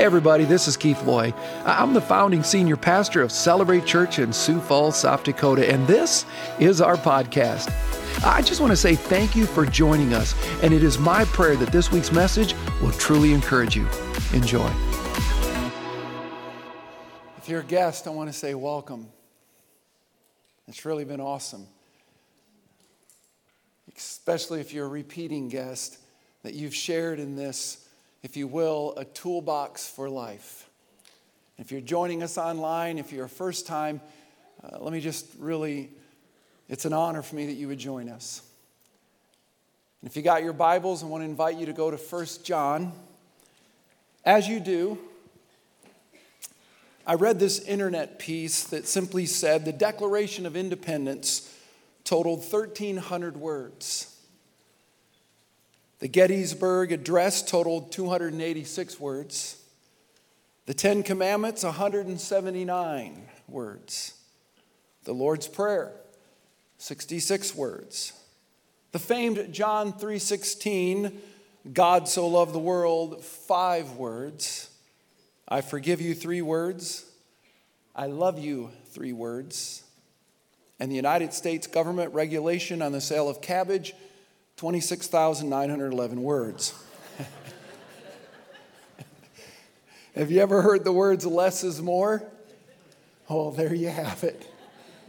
Hey everybody, this is Keith Loy. I'm the founding senior pastor of Celebrate Church in Sioux Falls, South Dakota, and this is our podcast. I just want to say thank you for joining us, and it is my prayer that this week's message will truly encourage you. Enjoy. If you're a guest, I want to say welcome. It's really been awesome, especially if you're a repeating guest, that you've shared in this, if you will, a toolbox for life. If you're joining us online, if you're a first time, let me just really, it's an honor for me that you would join us. And if you got your Bibles, I want to invite you to go to 1 John. As you do, I read this internet piece that simply said the Declaration of Independence totaled 1,300 words. The Gettysburg Address totaled 286 words. The Ten Commandments, 179 words. The Lord's Prayer, 66 words. The famed John 3:16, God so loved the world, 5 words. I forgive you, 3 words. I love you, 3 words. And the United States government regulation on the sale of cabbage, 26,911 words. Have you ever heard the words, less is more? Oh, there you have it.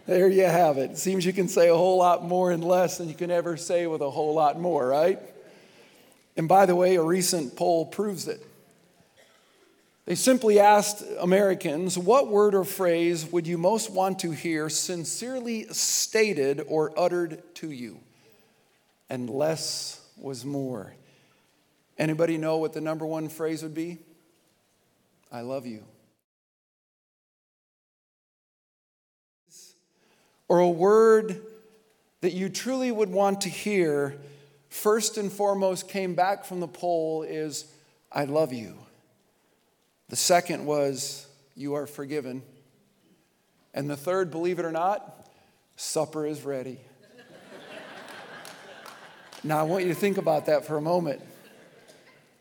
There you have it. It seems you can say a whole lot more in less than you can ever say with a whole lot more, right? And by the way, a recent poll proves it. They simply asked Americans, what word or phrase would you most want to hear sincerely stated or uttered to you? And less was more. Anybody know what the number one phrase would be? I love you. Or a word that you truly would want to hear, first and foremost came back from the poll is, I love you. The second was, you are forgiven. And the third, believe it or not, supper is ready. Now, I want you to think about that for a moment.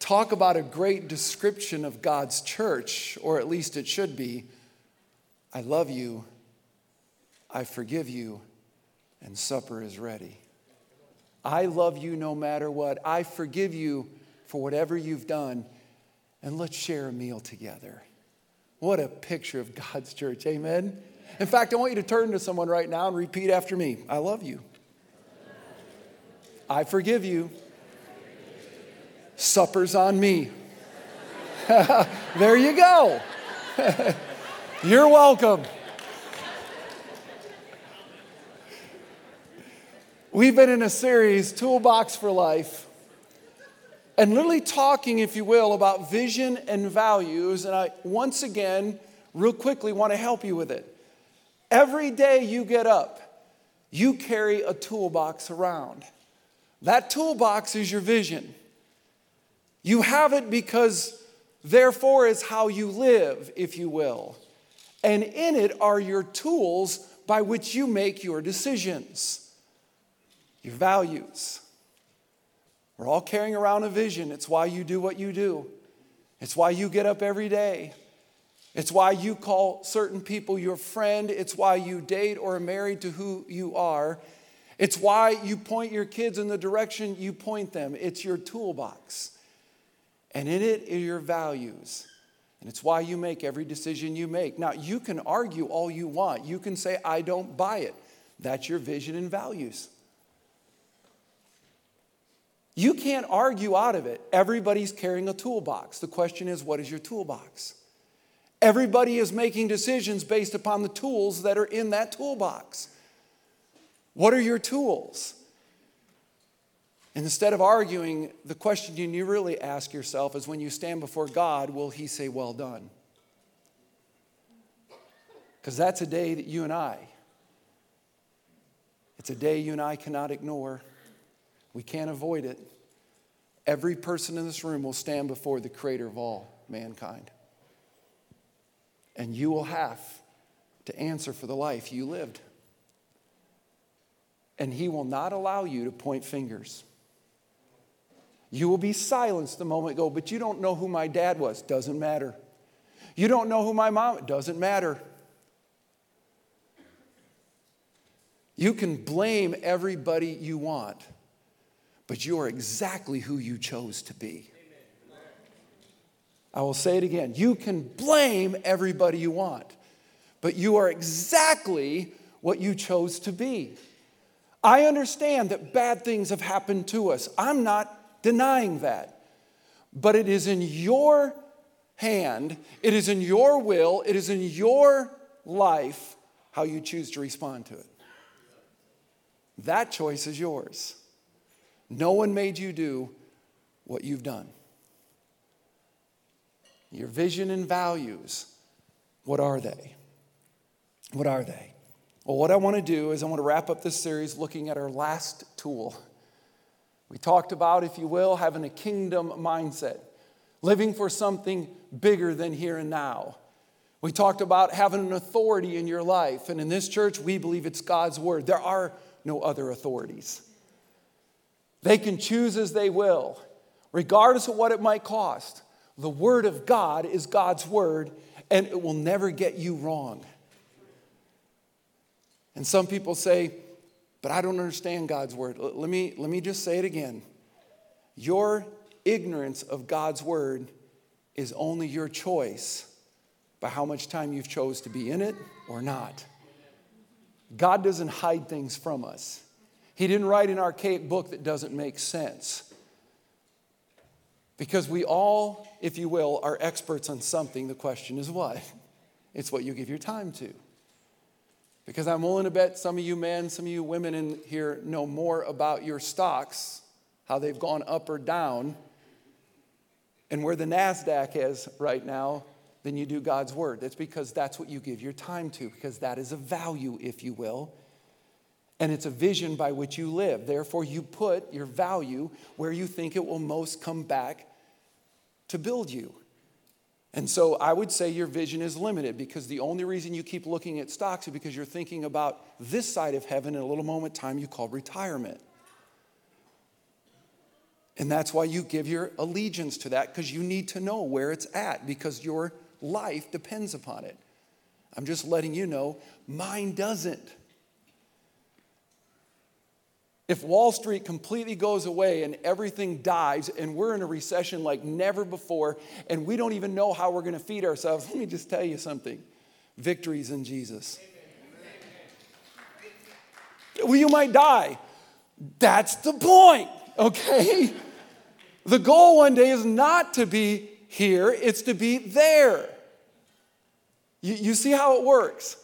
Talk about a great description of God's church, or at least it should be. I love you, I forgive you, and supper is ready. I love you no matter what. I forgive you for whatever you've done. And let's share a meal together. What a picture of God's church. Amen? In fact, I want you to turn to someone right now and repeat after me. I love you. I forgive you. Supper's on me. There you go. You're welcome. We've been in a series, Toolbox for Life. And literally talking, if you will, about vision and values. And I, once again, real quickly, want to help you with it. Every day you get up, you carry a toolbox around. That toolbox is your vision. You have it because, therefore, is how you live, if you will. And in it are your tools by which you make your decisions, your values. We're all carrying around a vision. It's why you do what you do. It's why you get up every day. It's why you call certain people your friend. It's why you date or are married to who you are. It's why you point your kids in the direction you point them. It's your toolbox. And in it are your values. And it's why you make every decision you make. Now, you can argue all you want. You can say, I don't buy it. That's your vision and values. You can't argue out of it. Everybody's carrying a toolbox. The question is, what is your toolbox? Everybody is making decisions based upon the tools that are in that toolbox. What are your tools? And instead of arguing, the question you really ask yourself is, when you stand before God, will He say, well done? Because that's a day that you and I, it's a day you and I cannot ignore. We can't avoid it. Every person in this room will stand before the Creator of all mankind. And you will have to answer for the life you lived. And He will not allow you to point fingers. You will be silenced the moment go, but you don't know who my dad was. Doesn't matter. You don't know who my mom, doesn't matter. You can blame everybody you want, but you are exactly who you chose to be. I will say it again. You can blame everybody you want, but you are exactly what you chose to be. I understand that bad things have happened to us. I'm not denying that. But it is in your hand, it is in your will, it is in your life how you choose to respond to it. That choice is yours. No one made you do what you've done. Your vision and values, what are they? What are they? Well, what I want to do is I want to wrap up this series looking at our last tool. We talked about, if you will, having a kingdom mindset, living for something bigger than here and now. We talked about having an authority in your life, and in this church, we believe it's God's word. There are no other authorities. They can choose as they will, regardless of what it might cost. The word of God is God's word, and it will never get you wrong. And some people say, but I don't understand God's word. Let me just say it again. Your ignorance of God's word is only your choice by how much time you've chose to be in it or not. God doesn't hide things from us. He didn't write an archaic book that doesn't make sense. Because we all, if you will, are experts on something. The question is what? It's what you give your time to. Because I'm willing to bet some of you men, some of you women in here know more about your stocks, how they've gone up or down, and where the NASDAQ is right now, than you do God's word. That's because that's what you give your time to, because that is a value, if you will, and it's a vision by which you live. Therefore, you put your value where you think it will most come back to build you. And so I would say your vision is limited, because the only reason you keep looking at stocks is because you're thinking about this side of heaven in a little moment time you call retirement. And that's why you give your allegiance to that, because you need to know where it's at, because your life depends upon it. I'm just letting you know, mine doesn't. If Wall Street completely goes away and everything dives and we're in a recession like never before and we don't even know how we're going to feed ourselves, let me just tell you something. Victory's in Jesus. Amen. Well, you might die. That's the point, okay? The goal one day is not to be here, it's to be there. You see how it works.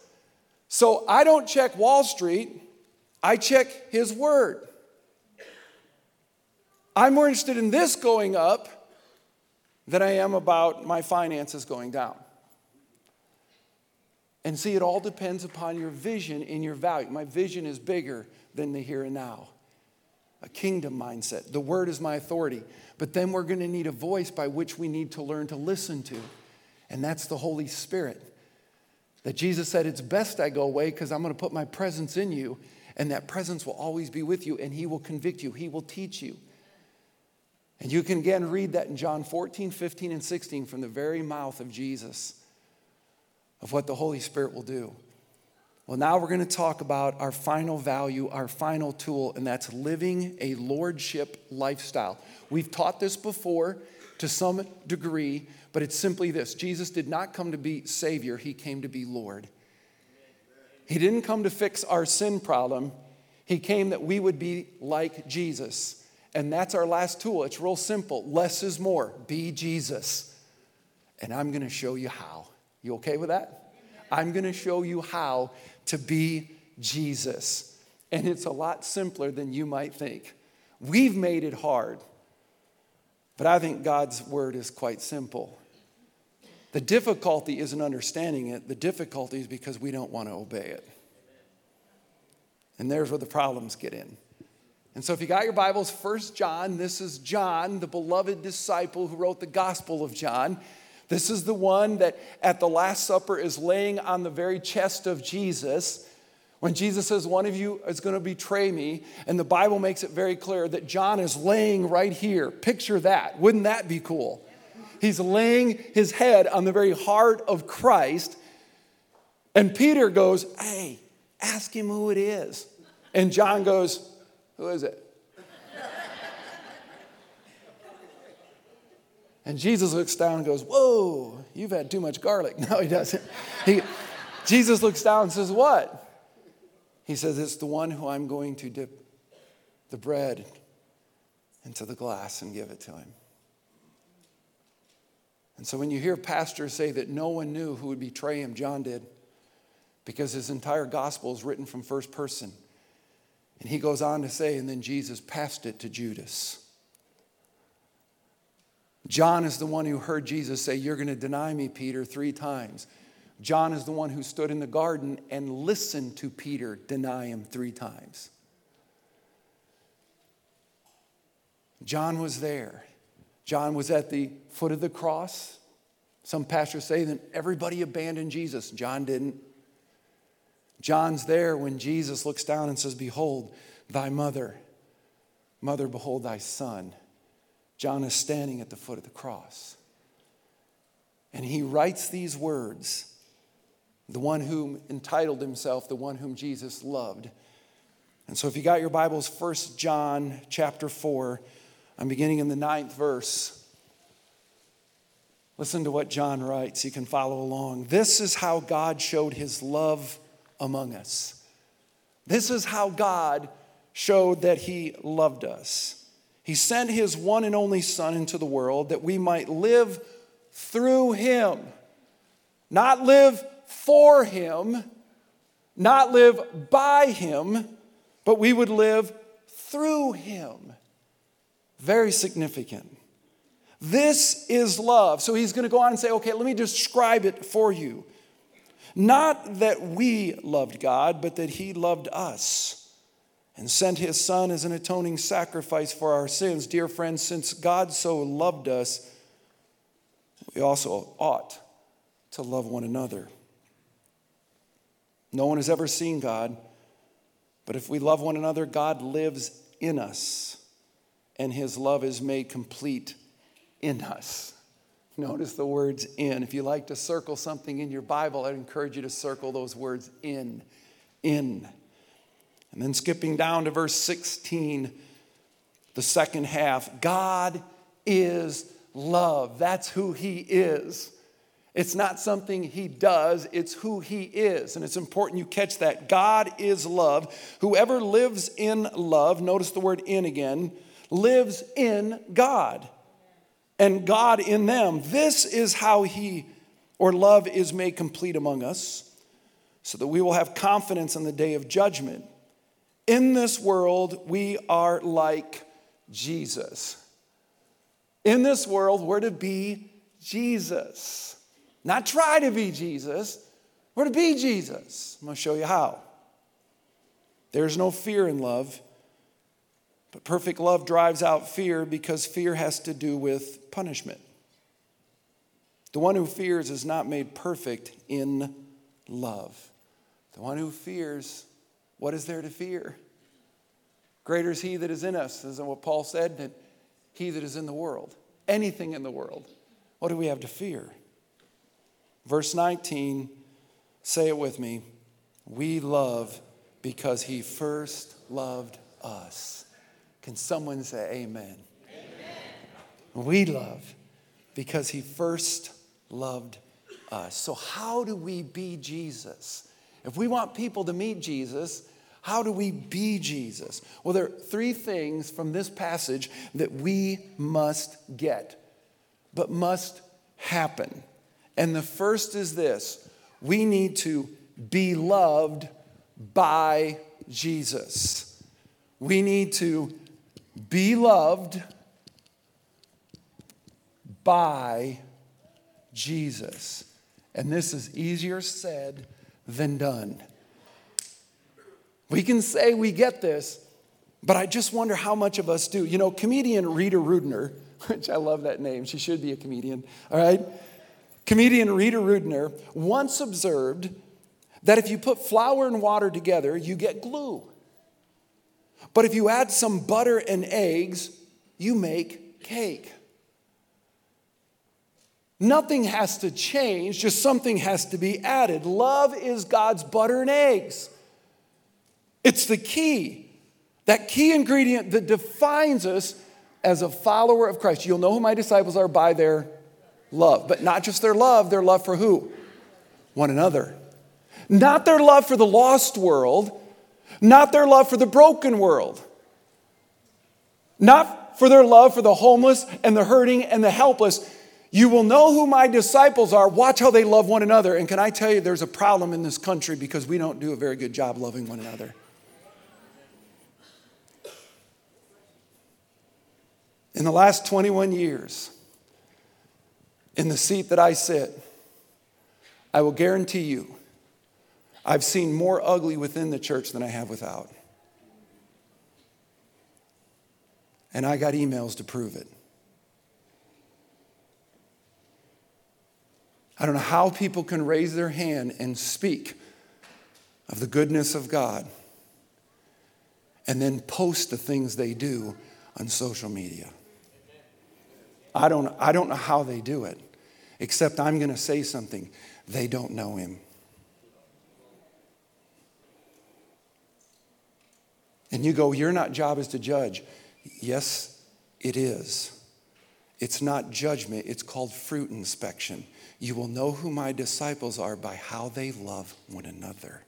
So I don't check Wall Street, I check his word. I'm more interested in this going up than I am about my finances going down. And see, it all depends upon your vision and your value. My vision is bigger than the here and now. A kingdom mindset. The word is my authority. But then we're going to need a voice by which we need to learn to listen to. And that's the Holy Spirit. That Jesus said, it's best I go away because I'm going to put my presence in you. And that presence will always be with you. And he will convict you. He will teach you. And you can again read that in John 14, 15, and 16 from the very mouth of Jesus. Of what the Holy Spirit will do. Well, now we're going to talk about our final value, our final tool, and that's living a lordship lifestyle. We've taught this before to some degree, but it's simply this. Jesus did not come to be Savior. He came to be Lord. He didn't come to fix our sin problem. He came that we would be like Jesus. And that's our last tool. It's real simple. Less is more. Be Jesus. And I'm going to show you how. You okay with that? I'm going to show you how to be Jesus. And it's a lot simpler than you might think. We've made it hard. But I think God's word is quite simple. The difficulty isn't understanding it. The difficulty is because we don't want to obey it. And there's where the problems get in. And so if you got your Bibles, 1 John, this is John, the beloved disciple who wrote the Gospel of John. This is the one that at the Last Supper is laying on the very chest of Jesus When Jesus says, one of you is going to betray me, and the Bible makes it very clear that John is laying right here. Picture that. Wouldn't that be cool? He's laying his head on the very heart of Christ. And Peter goes, hey, ask him who it is. And John goes, who is it? And Jesus looks down and goes, whoa, you've had too much garlic. No, he doesn't. Jesus looks down and says, what? He says, it's the one who I'm going to dip the bread into the glass and give it to him. And so when you hear pastors say that no one knew who would betray him, John did, because his entire gospel is written from first person. And he goes on to say, and then Jesus passed it to Judas. John is the one who heard Jesus say, you're going to deny me, Peter, 3 times. John is the one who stood in the garden and listened to Peter deny him 3 times. John was there. John was at the foot of the cross. Some pastors say that everybody abandoned Jesus. John didn't. John's there when Jesus looks down and says, behold, thy mother. Mother, behold, thy son. John is standing at the foot of the cross. And he writes these words. The one whom entitled himself, the one whom Jesus loved. And so if you got your Bibles, 1 John chapter 4, I'm beginning in the 9th verse. Listen to what John writes. You can follow along. This is how God showed his love among us. This is how God showed that he loved us. He sent his one and only Son into the world that we might live through him, not live for him, not live by him, but we would live through him. Very significant. This is love. So he's going to go on and say, okay, let me describe it for you. Not that we loved God, but that he loved us and sent his Son as an atoning sacrifice for our sins. Dear friends, since God so loved us, we also ought to love one another. No one has ever seen God, but if we love one another, God lives in us, and his love is made complete in us. Notice the words in. If you like to circle something in your Bible, I'd encourage you to circle those words in. And then skipping down to verse 16, the second half, God is love. That's who he is. It's not something he does, it's who he is. And it's important you catch that. God is love. Whoever lives in love, notice the word in again, lives in God and God in them. This is how he or love is made complete among us so that we will have confidence in the day of judgment. In this world, we are like Jesus. In this world, we're to be Jesus. Not try to be Jesus. We're to be Jesus. I'm going to show you how. There's no fear in love. But perfect love drives out fear because fear has to do with punishment. The one who fears is not made perfect in love. The one who fears, what is there to fear? Greater is he that is in us. Isn't what Paul said? That he that is in the world. Anything in the world. What do we have to fear? Verse 19, say it with me. We love because he first loved us. Can someone say amen? Amen. We love because he first loved us. So how do we be Jesus? If we want people to meet Jesus, how do we be Jesus? Well, there are 3 things from this passage that we must get, but must happen. And the first is this. We need to be loved by Jesus. We need to be loved by Jesus. And this is easier said than done. We can say we get this, but I just wonder how much of us do. You know, comedian Rita Rudner, which I love that name. She should be a comedian, all right? Comedian Rita Rudner once observed that if you put flour and water together, you get glue. But if you add some butter and eggs, you make cake. Nothing has to change, just something has to be added. Love is God's butter and eggs. It's the key, that key ingredient that defines us as a follower of Christ. You'll know who my disciples are by their love. But not just their love for who? One another. Not their love for the lost world. Not their love for the broken world. Not for their love for the homeless and the hurting and the helpless. You will know who my disciples are. Watch how they love one another. And can I tell you, there's a problem in this country because we don't do a very good job loving one another. In the last 21 years, in the seat that I sit, I will guarantee you, I've seen more ugly within the church than I have without. And I got emails to prove it. I don't know how people can raise their hand and speak of the goodness of God and then post the things they do on social media. I don't know how they do it, except I'm going to say something. They don't know him. And you go, your not job is to judge. Yes, it is. It's not judgment. It's called fruit inspection. You will know who my disciples are by how they love one another.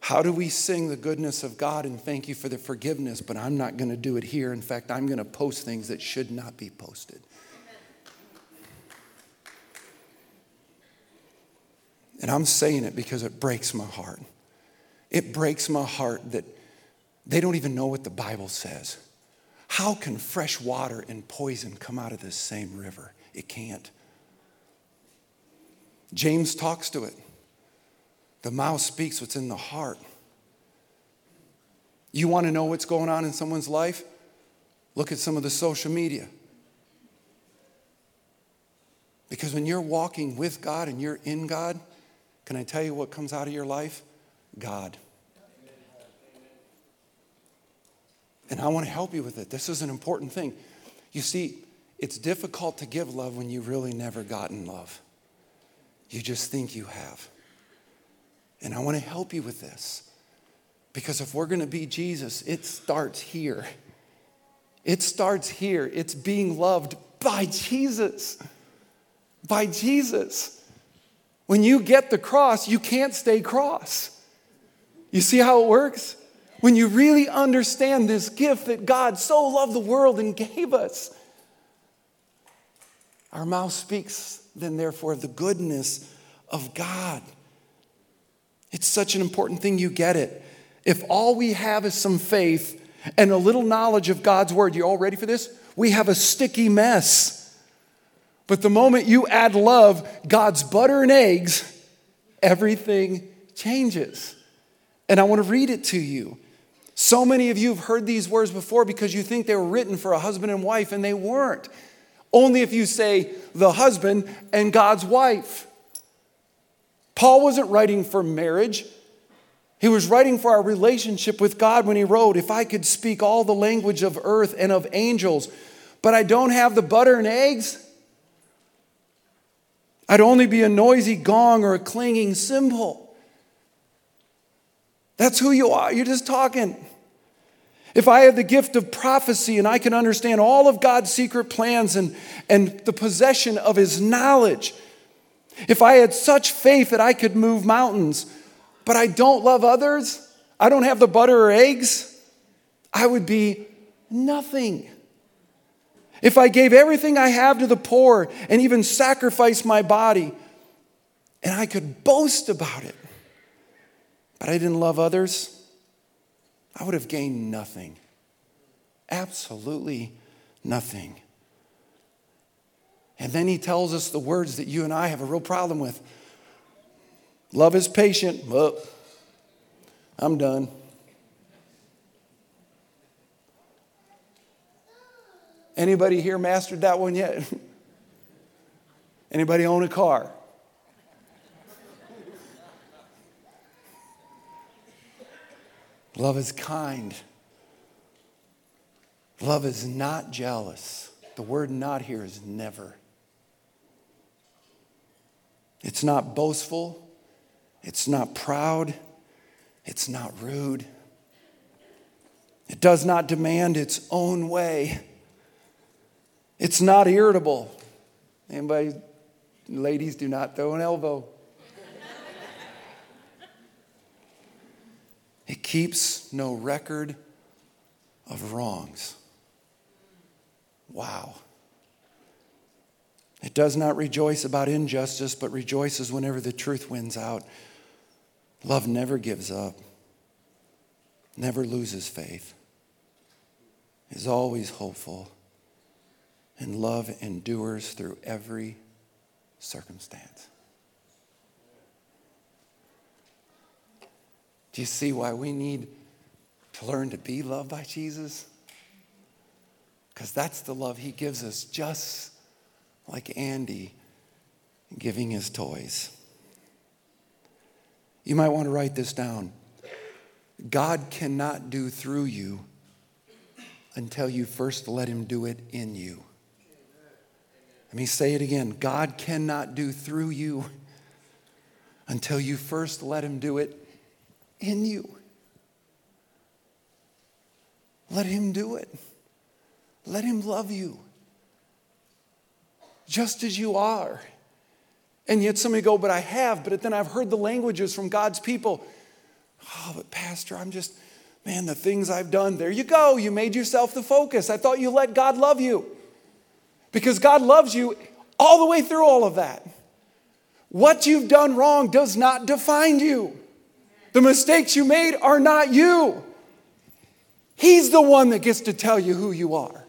How do we sing the goodness of God and thank you for the forgiveness, but I'm not going to do it here. In fact, I'm going to post things that should not be posted. And I'm saying it because it breaks my heart. It breaks my heart that they don't even know what the Bible says. How can fresh water and poison come out of this same river? It can't. James talks to it. The mouth speaks what's in the heart. You want to know what's going on in someone's life? Look at some of the social media. Because when you're walking with God and you're in God, can I tell you what comes out of your life? God. And I want to help you with it. This is an important thing. You see, it's difficult to give love when you've really never gotten love. You just think you have. And I want to help you with this. Because if we're going to be Jesus, it starts here. It starts here. It's being loved by Jesus. By Jesus. When you get the cross, you can't stay cross. You see how it works? When you really understand this gift that God so loved the world and gave us, our mouth speaks then therefore the goodness of God. It's such an important thing you get it. If all we have is some faith and a little knowledge of God's word, you all ready for this? We have a sticky mess. But the moment you add love, God's butter and eggs, everything changes. And I want to read it to you. So many of you have heard these words before because you think they were written for a husband and wife, and they weren't. Only if you say the husband and God's wife. Paul wasn't writing for marriage. He was writing for our relationship with God when he wrote, if I could speak all the language of earth and of angels, but I don't have the butter and eggs, I'd only be a noisy gong or a clanging cymbal. That's who you are. You're just talking. If I have the gift of prophecy and I can understand all of God's secret plans and the possession of his knowledge, if I had such faith that I could move mountains, but I don't love others, I don't have the butter or eggs, I would be nothing. If I gave everything I have to the poor and even sacrificed my body, and I could boast about it, but I didn't love others, I would have gained nothing. Absolutely nothing. And then he tells us the words that you and I have a real problem with. Love is patient. Oh, I'm done. Anybody here mastered that one yet? Anybody own a car? Love is kind. Love is not jealous. The word "not" here is never. It's not boastful. It's not proud. It's not rude. It does not demand its own way. It's not irritable. Anybody, ladies, do not throw an elbow. It keeps no record of wrongs. Wow. It does not rejoice about injustice, but rejoices whenever the truth wins out. Love never gives up, never loses faith, is always hopeful, and love endures through every circumstance. Do you see why we need to learn to be loved by Jesus? Because that's the love he gives us, just like Andy giving his toys. You might want to write this down. God cannot do through you until you first let him do it in you. Let me say it again. God cannot do through you until you first let him do it in you. Let him do it. Let him love you just as you are. And yet somebody go, but I have, but then I've heard the languages from God's people. Oh, but pastor, I'm just, man, the things I've done. There you go. You made yourself the focus. I thought you let God love you. Because God loves you all the way through all of that. What you've done wrong does not define you. The mistakes you made are not you. He's the one that gets to tell you who you are.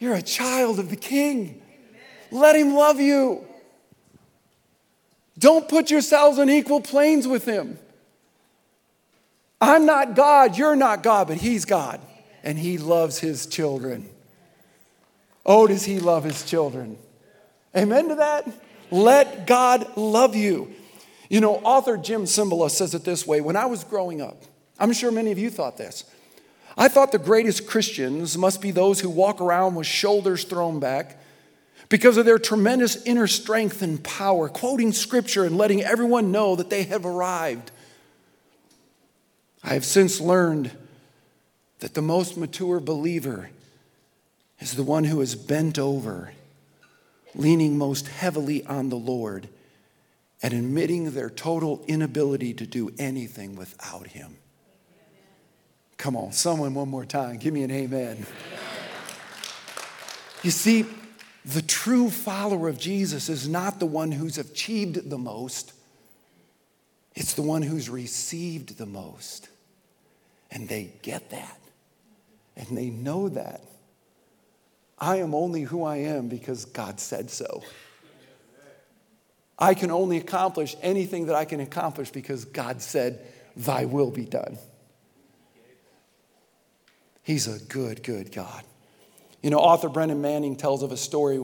You're a child of the King. Let him love you. Don't put yourselves on equal planes with him. I'm not God, you're not God, but he's God. And he loves his children. Oh, does he love his children? Amen to that? Let God love you. You know, author Jim Cymbala says it this way. When I was growing up, I'm sure many of you thought this. I thought the greatest Christians must be those who walk around with shoulders thrown back, because of their tremendous inner strength and power, quoting scripture and letting everyone know that they have arrived. I have since learned that the most mature believer is the one who is bent over, leaning most heavily on the Lord, and admitting their total inability to do anything without him. Come on, someone one more time. Give me an amen. You see, the true follower of Jesus is not the one who's achieved the most. It's the one who's received the most. And they get that. And they know that. I am only who I am because God said so. I can only accomplish anything that I can accomplish because God said, "Thy will be done." He's a good, good God. You know, author Brendan Manning tells of a story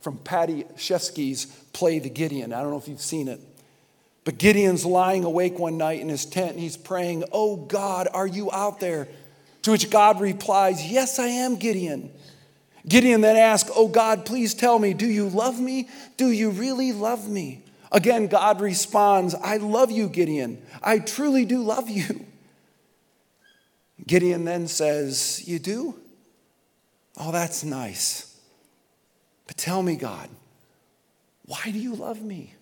from Patty Shefsky's play, The Gideon. I don't know if you've seen it. But Gideon's lying awake one night in his tent, and he's praying, "Oh, God, are you out there?" To which God replies, "Yes, I am, Gideon." Gideon then asks, "Oh, God, please tell me, do you love me? Do you really love me?" Again, God responds, "I love you, Gideon. I truly do love you." Gideon then says, "You do? Oh, that's nice. But tell me, God, why do you love me?"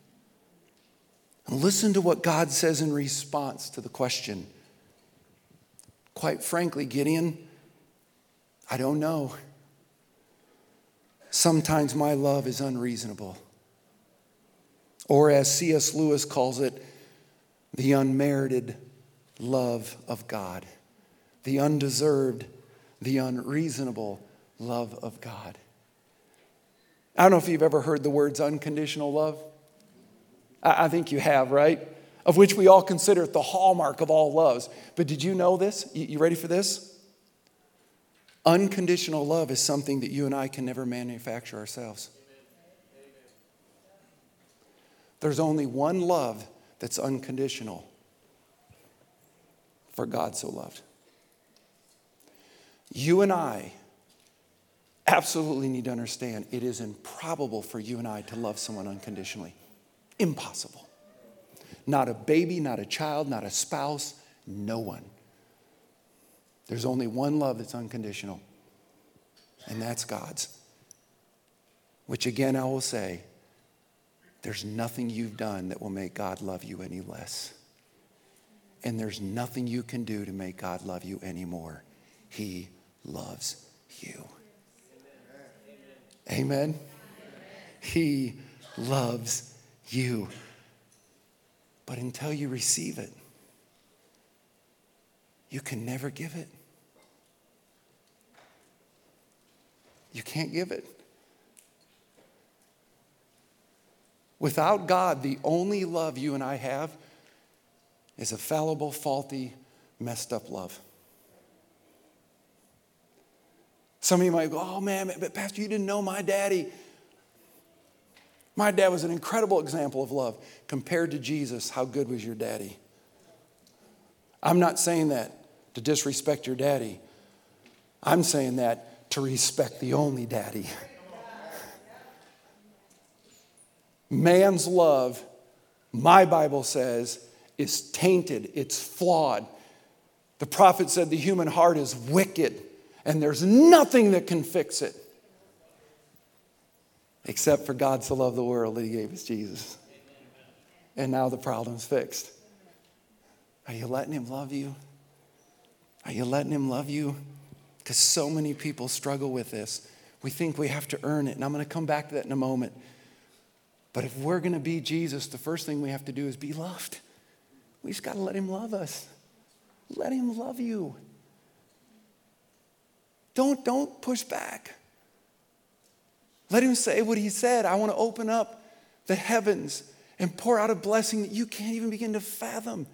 And listen to what God says in response to the question. "Quite frankly, Gideon, I don't know. Sometimes my love is unreasonable." Or as C.S. Lewis calls it, the unmerited love of God. The undeserved, the unreasonable love of God. I don't know if you've ever heard the words unconditional love. I think you have, right? Of which we all consider it the hallmark of all loves. But did you know this? You ready for this? Unconditional love is something that you and I can never manufacture ourselves. There's only one love that's unconditional. for God so loved. You and I absolutely need to understand it is improbable for you and I to love someone unconditionally. Impossible. Not a baby, not a child, not a spouse, no one. There's only one love that's unconditional, and that's God's. Which again, I will say, there's nothing you've done that will make God love you any less. And there's nothing you can do to make God love you anymore. He loves you. Amen. Amen. He loves you. But until you receive it, you can never give it. You can't give it. Without God, the only love you and I have is a fallible, faulty, messed up love. Some of you might go, oh man, but Pastor, you didn't know my daddy. My dad was an incredible example of love. Compared to Jesus, how good was your daddy? I'm not saying that to disrespect your daddy. I'm saying that to respect the only daddy. Man's love, my Bible says, is tainted. It's flawed. The prophet said the human heart is wicked, and there's nothing that can fix it except for God so loved the world that he gave us Jesus. And now the problem's fixed. Are you letting him love you? Are you letting him love you? Because so many people struggle with this. We think we have to earn it, and I'm going to come back to that in a moment. But if we're going to be Jesus, the first thing we have to do is be loved. We just got to let him love us. Let him love you. Don't push back. Let him say what he said. I want to open up the heavens and pour out a blessing that you can't even begin to fathom.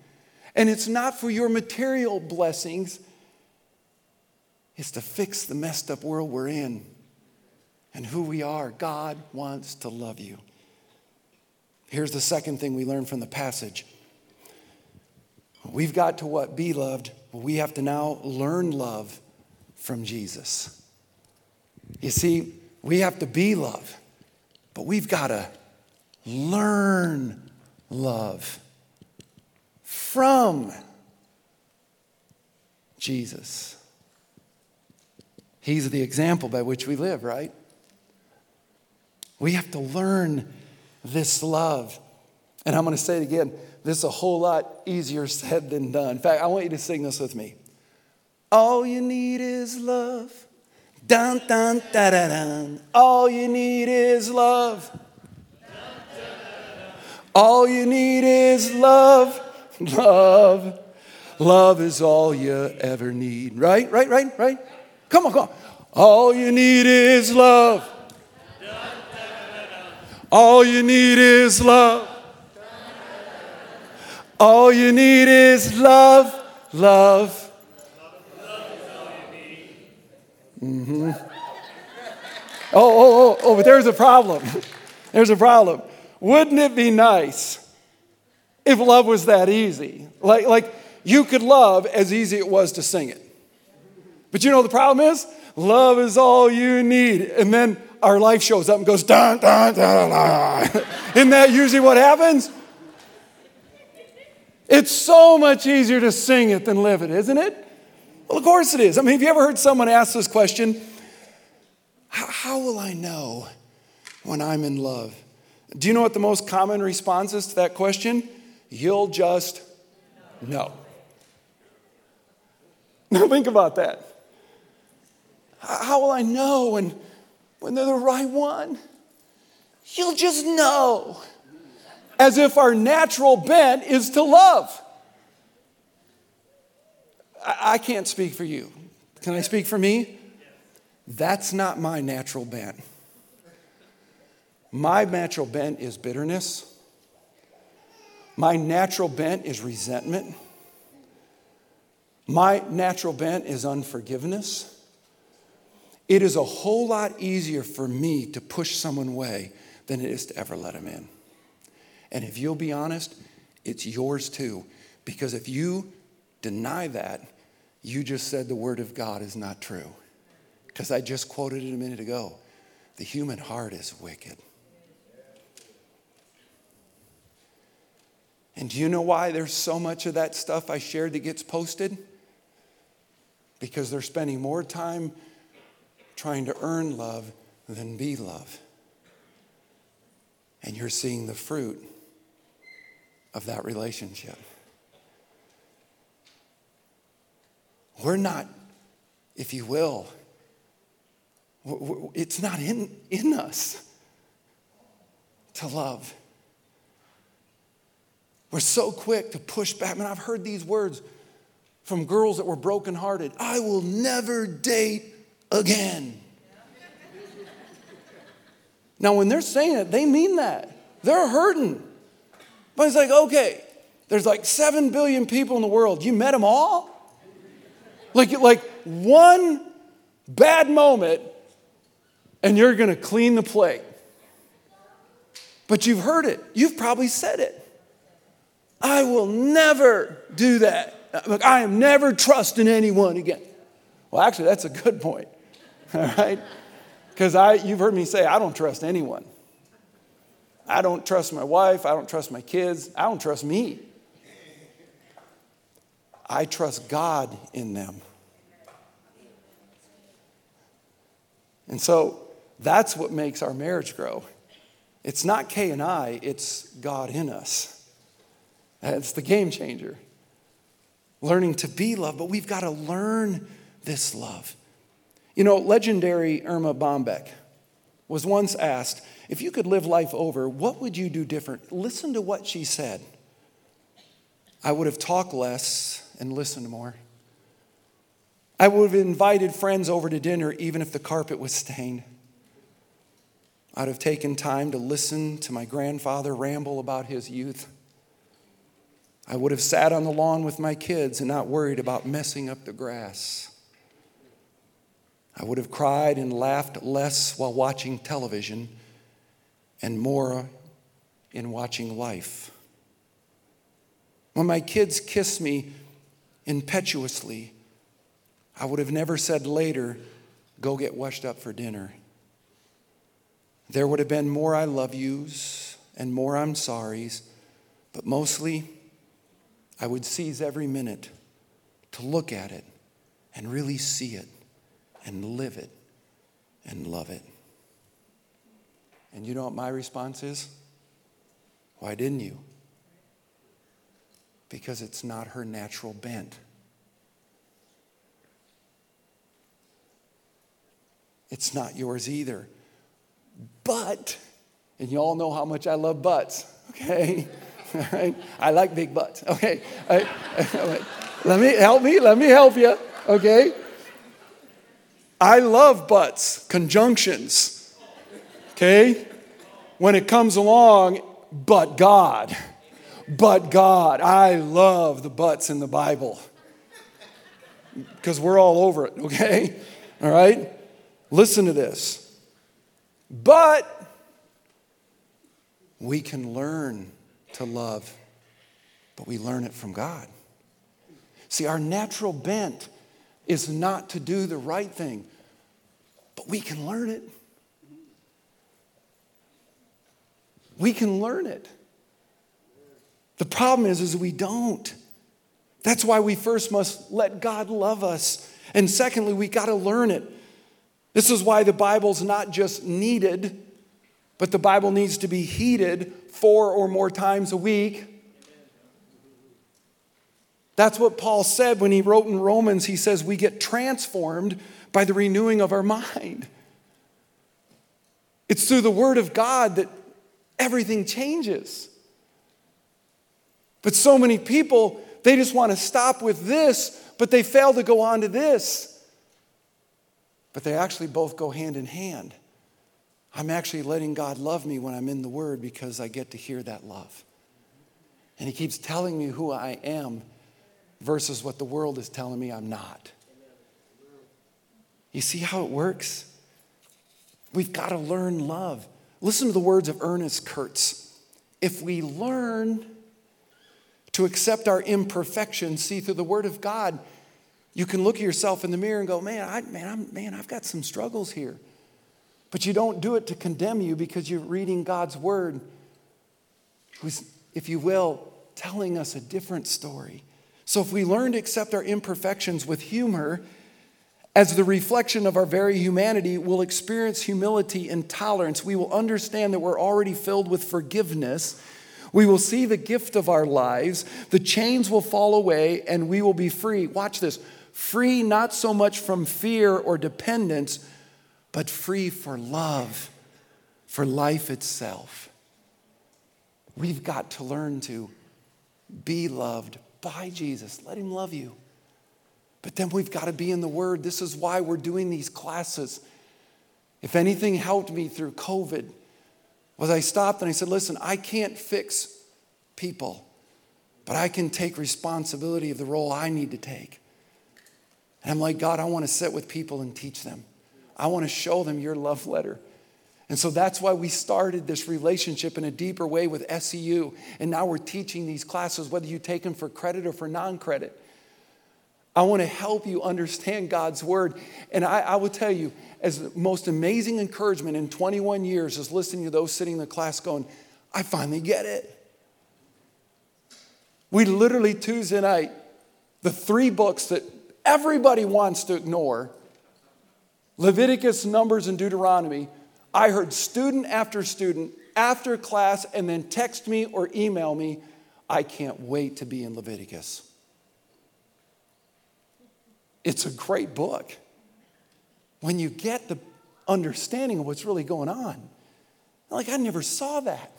And it's not for your material blessings. It's to fix the messed up world we're in and who we are. God wants to love you. Here's the second thing we learn from the passage. We've got to be loved, but we have to now learn love from Jesus. You see, we have to be love, but we've got to learn love from Jesus. He's the example by which we live, right? We have to learn this love. And I'm going to say it again. This is a whole lot easier said than done. In fact, I want you to sing this with me. All you need is love. Dun, dun, da, da, dun. All you need is love. All you need is love. Love. Love is all you ever need. Right? Come on. All you need is love. All you need is love. All you need is love, love. Love is all you need. Mm-hmm. Oh, but there's a problem. Wouldn't it be nice if love was that easy? Like you could love as easy it was to sing it. But you know the problem is? Love is all you need. And then our life shows up and goes, dun, dun, dun, dun, dun. Isn't that usually what happens? It's so much easier to sing it than live it, isn't it? Well, of course it is. I mean, have you ever heard someone ask this question? How will I know when I'm in love? Do you know what the most common response is to that question? You'll just know. Now think about that. How will I know when they're the right one? You'll just know. As if our natural bent is to love. I can't speak for you. Can I speak for me? That's not my natural bent. My natural bent is bitterness. My natural bent is resentment. My natural bent is unforgiveness. It is a whole lot easier for me to push someone away than it is to ever let them in. And if you'll be honest, it's yours too. Because if you deny that, you just said the word of God is not true. Because I just quoted it a minute ago. The human heart is wicked. And do you know why there's so much of that stuff I shared that gets posted? Because they're spending more time trying to earn love than be love. And you're seeing the fruit of that relationship. We're not, if you will, it's not in us to love. We're so quick to push back. Man, I've heard these words from girls that were brokenhearted. I will never date again. Now, when they're saying it, they mean that. They're hurting. But it's like, okay, there's like 7 billion people in the world. You met them all? Like one bad moment, and you're going to clean the plate. But you've heard it. You've probably said it. I will never do that. Look, I am never trusting anyone again. Well, actually, that's a good point, all right? Because you've heard me say, I don't trust anyone. I don't trust my wife. I don't trust my kids. I don't trust me. I trust God in them. And so that's what makes our marriage grow. It's not K and I, it's God in us. It's the game changer. Learning to be loved, but we've got to learn this love. You know, legendary Irma Bombeck was once asked, if you could live life over, what would you do different? Listen to what she said. I would have talked less and listened more. I would have invited friends over to dinner even if the carpet was stained. I'd have taken time to listen to my grandfather ramble about his youth. I would have sat on the lawn with my kids and not worried about messing up the grass. I would have cried and laughed less while watching television and more in watching life. When my kids kissed me impetuously, I would have never said later, go get washed up for dinner. There would have been more I love yous and more I'm sorry's, but mostly I would seize every minute to look at it and really see it and live it and love it. And you know what my response is? Why didn't you? Because it's not her natural bent. It's not yours either. But, and you all know how much I love butts, okay? All right. I like big butts. Okay. Let me help you. Okay. I love butts, conjunctions. Okay. When it comes along, but God. I love the butts in the Bible because we're all over it. Okay. All right. Listen to this. But we can learn to love, but we learn it from God. See, our natural bent is not to do the right thing, but we can learn it. We can learn it. The problem is we don't. That's why we first must let God love us. And secondly, we got to learn it. This is why the Bible's not just needed, but the Bible needs to be heeded 4 or more times a week. That's what Paul said when he wrote in Romans. He says we get transformed by the renewing of our mind. It's through the Word of God that everything changes. But so many people, they just want to stop with this, but they fail to go on to this. But they actually both go hand in hand. I'm actually letting God love me when I'm in the Word because I get to hear that love. And He keeps telling me who I am versus what the world is telling me I'm not. You see how it works? We've got to learn love. Listen to the words of Ernest Kurtz. If we learn to accept our imperfections. See, through the Word of God, you can look at yourself in the mirror and go, I've got some struggles here. But you don't do it to condemn you, because you're reading God's Word, who's, if you will, telling us a different story. So if we learn to accept our imperfections with humor as the reflection of our very humanity, we'll experience humility and tolerance. We will understand that we're already filled with forgiveness. We will see the gift of our lives. The chains will fall away and we will be free. Watch this. Free not so much from fear or dependence, but free for love, for life itself. We've got to learn to be loved by Jesus. Let him love you. But then we've got to be in the Word. This is why we're doing these classes. If anything helped me through COVID was I stopped and I said, listen, I can't fix people, but I can take responsibility of the role I need to take. And I'm like, God, I want to sit with people and teach them. I want to show them your love letter. And so that's why we started this relationship in a deeper way with SEU. And now we're teaching these classes, whether you take them for credit or for non-credit. I want to help you understand God's Word. And I will tell you, as the most amazing encouragement in 21 years is listening to those sitting in the class going, I finally get it. We literally, Tuesday night, the three books that everybody wants to ignore, Leviticus, Numbers, and Deuteronomy, I heard student, after class, and then text me or email me, I can't wait to be in Leviticus. It's a great book when you get the understanding of what's really going on. Like, I never saw that.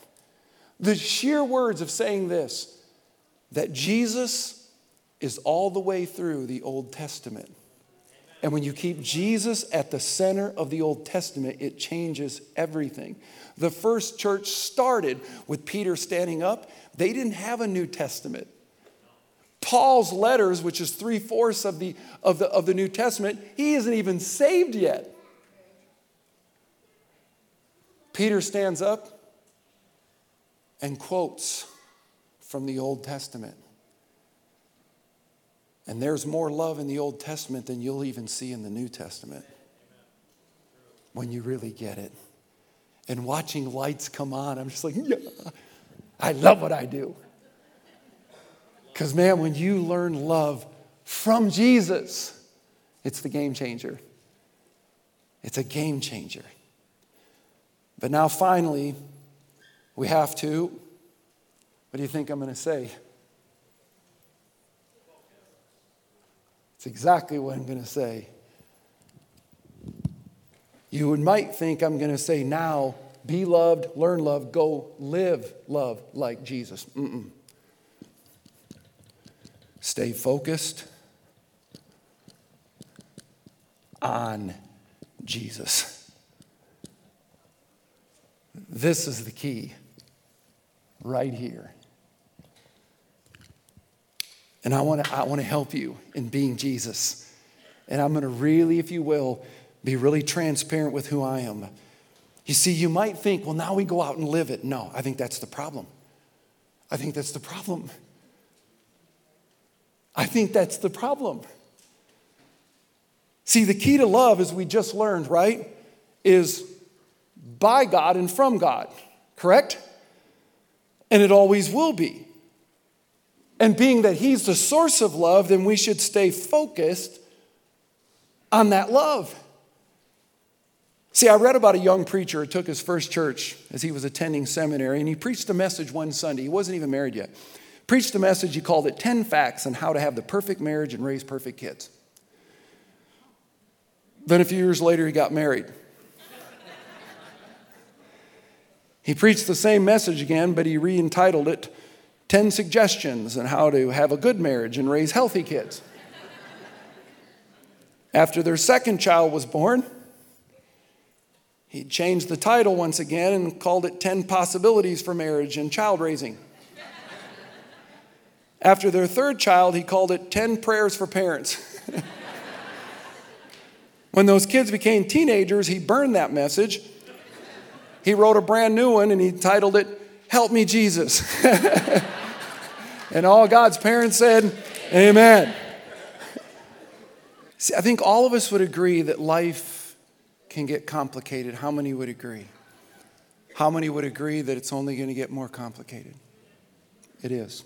The sheer words of saying this, that Jesus is all the way through the Old Testament. And when you keep Jesus at the center of the Old Testament, it changes everything. The first church started with Peter standing up. They didn't have a New Testament. Paul's letters, which is 3/4 of the New Testament, he isn't even saved yet. Peter stands up and quotes from the Old Testament. And there's more love in the Old Testament than you'll even see in the New Testament when you really get it. And watching lights come on, I'm just like, yeah, I love what I do. Because, man, when you learn love from Jesus, it's the game changer. It's a game changer. But now, finally, we have to, what do you think I'm going to say? It's exactly what I'm going to say. You might think I'm going to say now, be loved, learn love, go live love like Jesus. Mm-mm. Stay focused on Jesus. This is the key right here. And I want to help you in being Jesus. And I'm going to really, if you will, be really transparent with who I am. You see, you might think, well, now we go out and live it. No, I think that's the problem. See, the key to love, as we just learned, right, is by God and from God, correct? And it always will be. And being that he's the source of love, then we should stay focused on that love. See, I read about a young preacher who took his first church as he was attending seminary, and he preached a message one Sunday. He wasn't even married yet. Preached a message, he called it 10 Facts on How to Have the Perfect Marriage and Raise Perfect Kids. Then a few years later, he got married. He preached the same message again, but he re-entitled it 10 Suggestions on How to Have a Good Marriage and Raise Healthy Kids. After their second child was born, he changed the title once again and called it 10 Possibilities for Marriage and Child Raising. After their third child, he called it 10 Prayers for Parents. When those kids became teenagers, he burned that message. He wrote a brand new one, and he titled it, Help Me, Jesus. And all God's parents said, amen. See, I think all of us would agree that life can get complicated. How many would agree? How many would agree that it's only going to get more complicated? It is.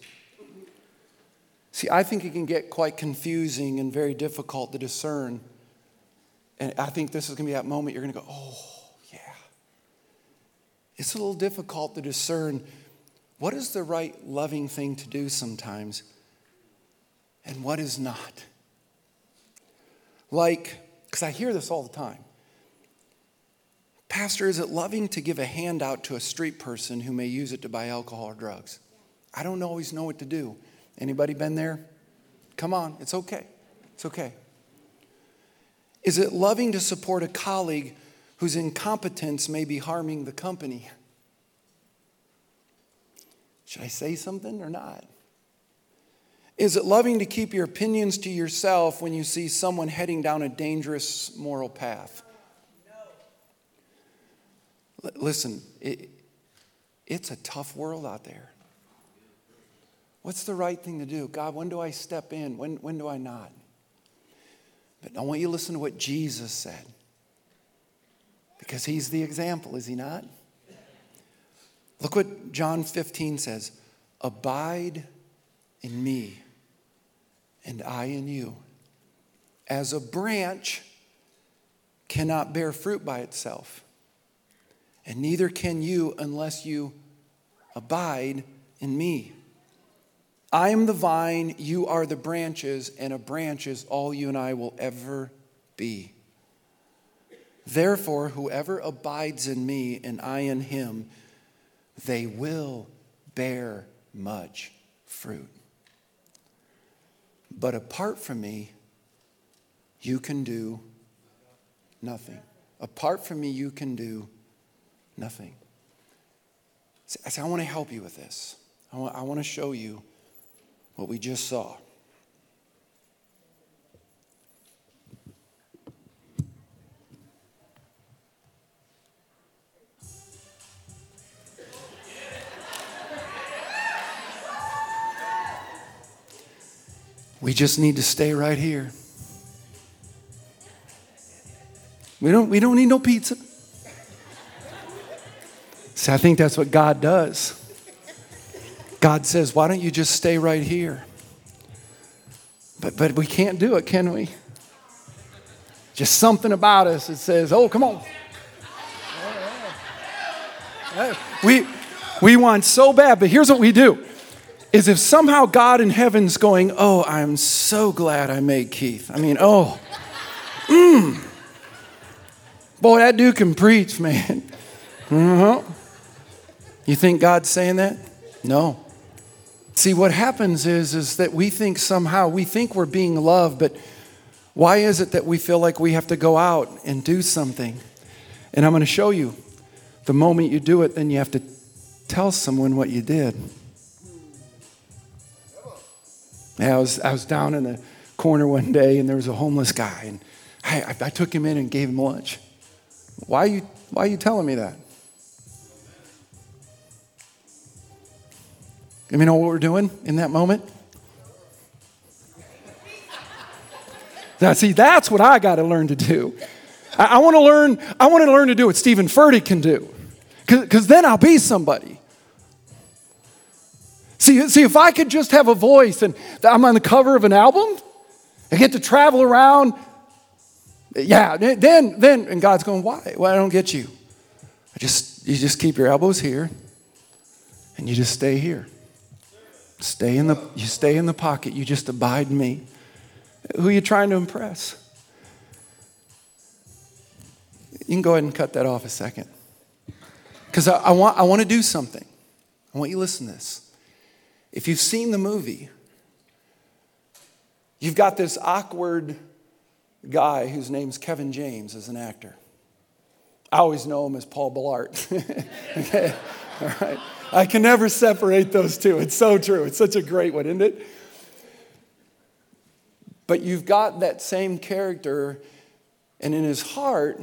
See, I think it can get quite confusing and very difficult to discern. And I think this is going to be that moment you're going to go, oh, yeah. It's a little difficult to discern what is the right loving thing to do sometimes and what is not. Like, because I hear this all the time. Pastor, is it loving to give a handout to a street person who may use it to buy alcohol or drugs? I don't always know what to do. Anybody been there? Come on, it's okay. It's okay. Is it loving to support a colleague whose incompetence may be harming the company? Should I say something or not? Is it loving to keep your opinions to yourself when you see someone heading down a dangerous moral path? Listen, it's a tough world out there. What's the right thing to do? God, when do I step in? When do I not? But I want you to listen to what Jesus said. Because he's the example, is he not? Look what John 15 says. Abide in me, and I in you. As a branch cannot bear fruit by itself. And neither can you unless you abide in me. I am the vine, you are the branches, and a branch is all you and I will ever be. Therefore, whoever abides in me and I in him, they will bear much fruit. But apart from me, you can do nothing. Apart from me, you can do nothing. I said, I want to help you with this. I want to show you what we just saw. We just need to stay right here. We don't need no pizza. See, I think that's what God does. God says, why don't you just stay right here? But we can't do it, can we? Just something about us that says, oh, come on. We want so bad, but here's what we do. Is if somehow God in heaven's going, oh, I'm so glad I made Keith. I mean, oh. Boy, that dude can preach, man. Mm-hmm. You think God's saying that? No. See, what happens is that we think somehow, we think we're being loved, but why is it that we feel like we have to go out and do something? And I'm going to show you. The moment you do it, then you have to tell someone what you did. Yeah, I was down in the corner one day, and there was a homeless guy, and I took him in and gave him lunch. Why are you telling me that? And you know what we're doing in that moment? Now, see, that's what I got to learn to do. I want to learn to do what Stephen Furtick can do, because then I'll be somebody. See, if I could just have a voice and I'm on the cover of an album, I get to travel around. Yeah, then, and God's going, why? Well, I don't get you. You just keep your elbows here, and you just stay here. You stay in the pocket. You just abide in me. Who are you trying to impress? You can go ahead and cut that off a second, because I want to do something. I want you to listen to this. If you've seen the movie, you've got this awkward guy whose name's Kevin James as an actor. I always know him as Paul Blart. Okay. All right. I can never separate those two. It's so true. It's such a great one, isn't it? But you've got that same character, and in his heart,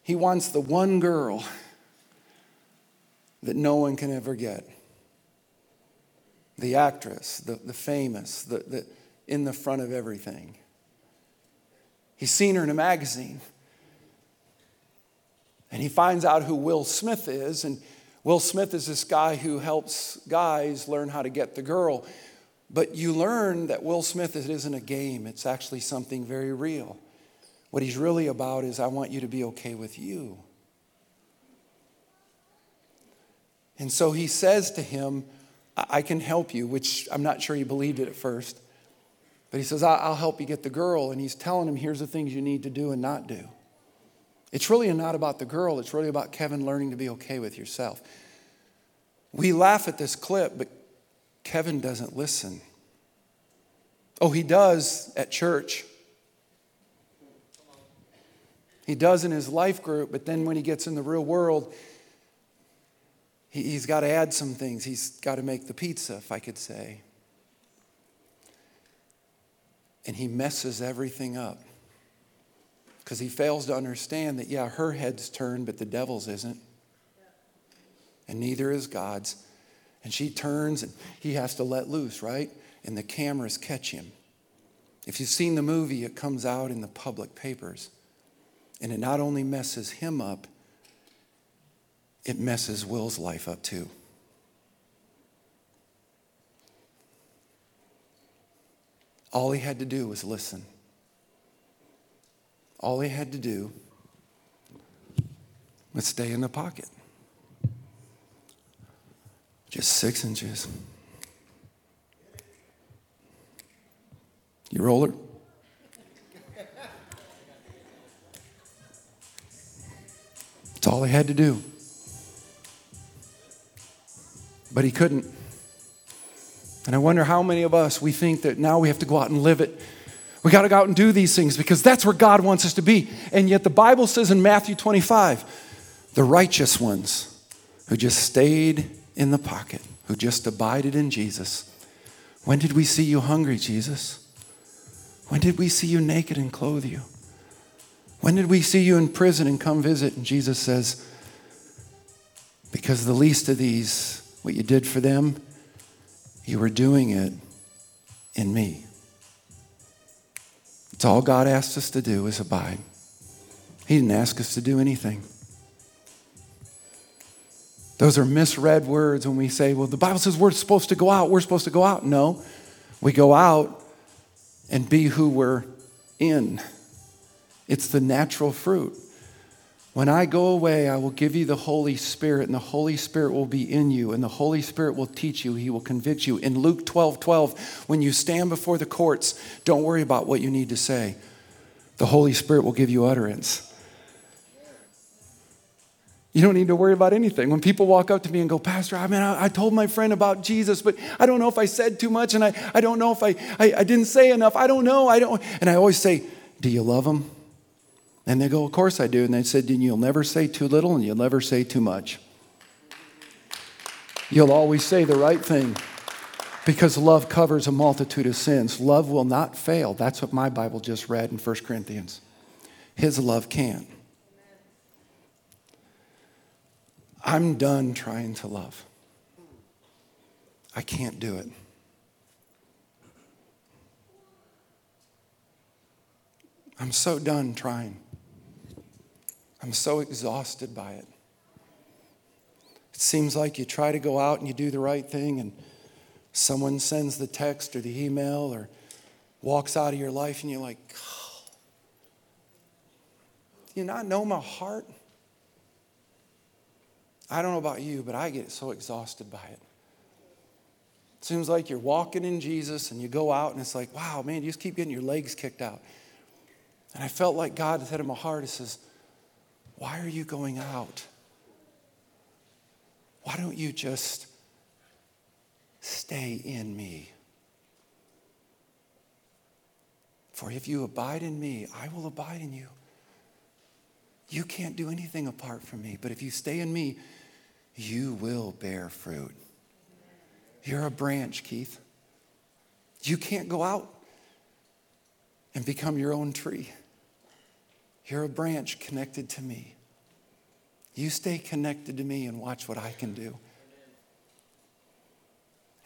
he wants the one girl that no one can ever get. the actress, the famous, the in the front of everything. He's seen her in a magazine. And he finds out who Will Smith is. And Will Smith is this guy who helps guys learn how to get the girl. But you learn that Will Smith, it isn't a game. It's actually something very real. What he's really about is, I want you to be okay with you. And so he says to him, I can help you, which I'm not sure he believed it at first. But he says, I'll help you get the girl. And he's telling him, here's the things you need to do and not do. It's really not about the girl. It's really about Kevin learning to be okay with yourself. We laugh at this clip, but Kevin doesn't listen. Oh, he does at church. He does in his life group, but then when he gets in the real world, he's got to add some things. He's got to make the pizza, if I could say. And he messes everything up. Because he fails to understand that, yeah, her head's turned, but the devil's isn't. And neither is God's. And she turns, and he has to let loose, right? And the cameras catch him. If you've seen the movie, it comes out in the public papers. And it not only messes him up, it messes Will's life up too. All he had to do was listen. All he had to do was stay in the pocket. Just 6 inches. You roller? That's all he had to do. But he couldn't. And I wonder how many of us, we think that now we have to go out and live it. We got to go out and do these things because that's where God wants us to be. And yet the Bible says in Matthew 25, the righteous ones who just stayed in the pocket, who just abided in Jesus. When did we see you hungry, Jesus? When did we see you naked and clothe you? When did we see you in prison and come visit? And Jesus says, because the least of these, what you did for them, you were doing it in me. It's all God asked us to do is abide. He didn't ask us to do anything. Those are misread words when we say, well, the Bible says we're supposed to go out. We're supposed to go out. No, we go out and be who we're in. It's the natural fruit. When I go away, I will give you the Holy Spirit, and the Holy Spirit will be in you, and the Holy Spirit will teach you. He will convict you. In Luke 12:12, when you stand before the courts, don't worry about what you need to say. The Holy Spirit will give you utterance. You don't need to worry about anything. When people walk up to me and go, Pastor, I told my friend about Jesus, but I don't know if I said too much, and I don't know if I didn't say enough. I don't know. And I always say, do you love him? And they go, of course I do. And they said, then you'll never say too little and you'll never say too much. You'll always say the right thing because love covers a multitude of sins. Love will not fail. That's what my Bible just read in 1 Corinthians. His love can't. I'm done trying to love. I can't do it. I'm so done trying. I'm so exhausted by it. It seems like you try to go out and you do the right thing and someone sends the text or the email or walks out of your life and you're like, oh, do you not know my heart? I don't know about you, but I get so exhausted by it. It seems like you're walking in Jesus and you go out and it's like, wow, man, you just keep getting your legs kicked out. And I felt like God said in my heart, he says, why are you going out? Why don't you just stay in me? For if you abide in me, I will abide in you. You can't do anything apart from me. But if you stay in me, you will bear fruit. You're a branch, Keith. You can't go out and become your own tree. You're a branch connected to me. You stay connected to me and watch what I can do.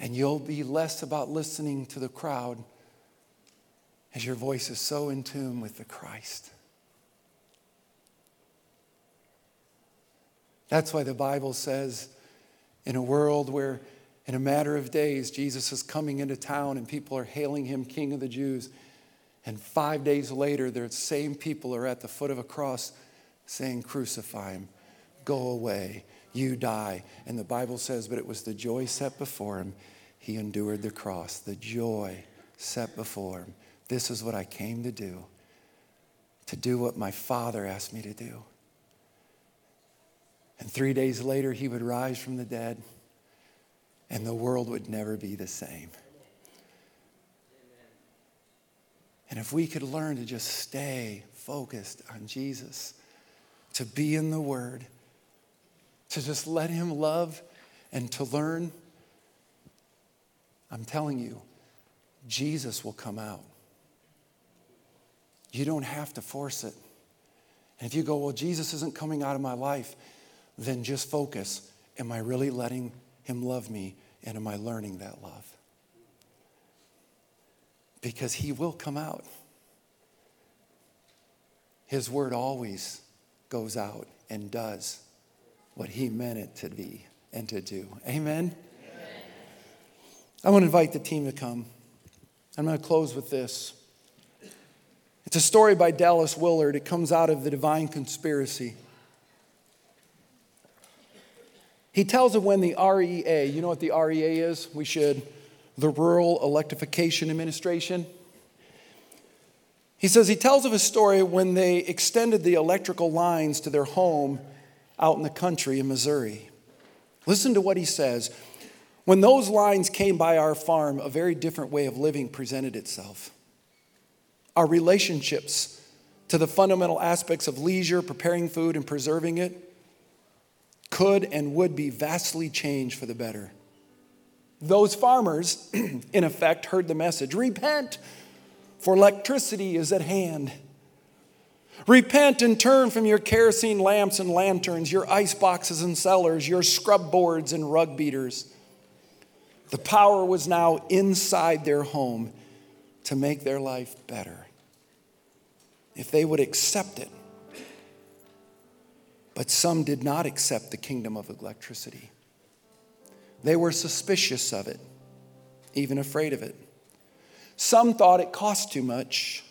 And you'll be less about listening to the crowd as your voice is so in tune with the Christ. That's why the Bible says in a world where in a matter of days Jesus is coming into town and people are hailing him King of the Jews, and 5 days later the same people are at the foot of a cross saying, "Crucify him, go away, you die." And the Bible says, but it was the joy set before him, he endured the cross. The joy set before him. This is what I came to do what my Father asked me to do. And 3 days later, he would rise from the dead, and the world would never be the same. And if we could learn to just stay focused on Jesus, to be in the Word, to just let him love and to learn, I'm telling you, Jesus will come out. You don't have to force it. And if you go, well, Jesus isn't coming out of my life, then just focus. Am I really letting him love me? And am I learning that love? Because he will come out. His word always goes out and does what he meant it to be and to do. Amen? Amen. I want to invite the team to come. I'm going to close with this. It's a story by Dallas Willard. It comes out of The Divine Conspiracy. He tells of when the REA, you know what the REA is? We should. The Rural Electrification Administration. He says, he tells of a story when they extended the electrical lines to their home out in the country in Missouri. Listen to what he says. When those lines came by our farm, a very different way of living presented itself. Our relationships to the fundamental aspects of leisure, preparing food, and preserving it could and would be vastly changed for the better. Those farmers, in effect, heard the message, repent, for electricity is at hand. Repent and turn from your kerosene lamps and lanterns, your ice boxes and cellars, your scrub boards and rug beaters. The power was now inside their home to make their life better, if they would accept it. But some did not accept the kingdom of electricity. They were suspicious of it, even afraid of it. Some thought it cost too much.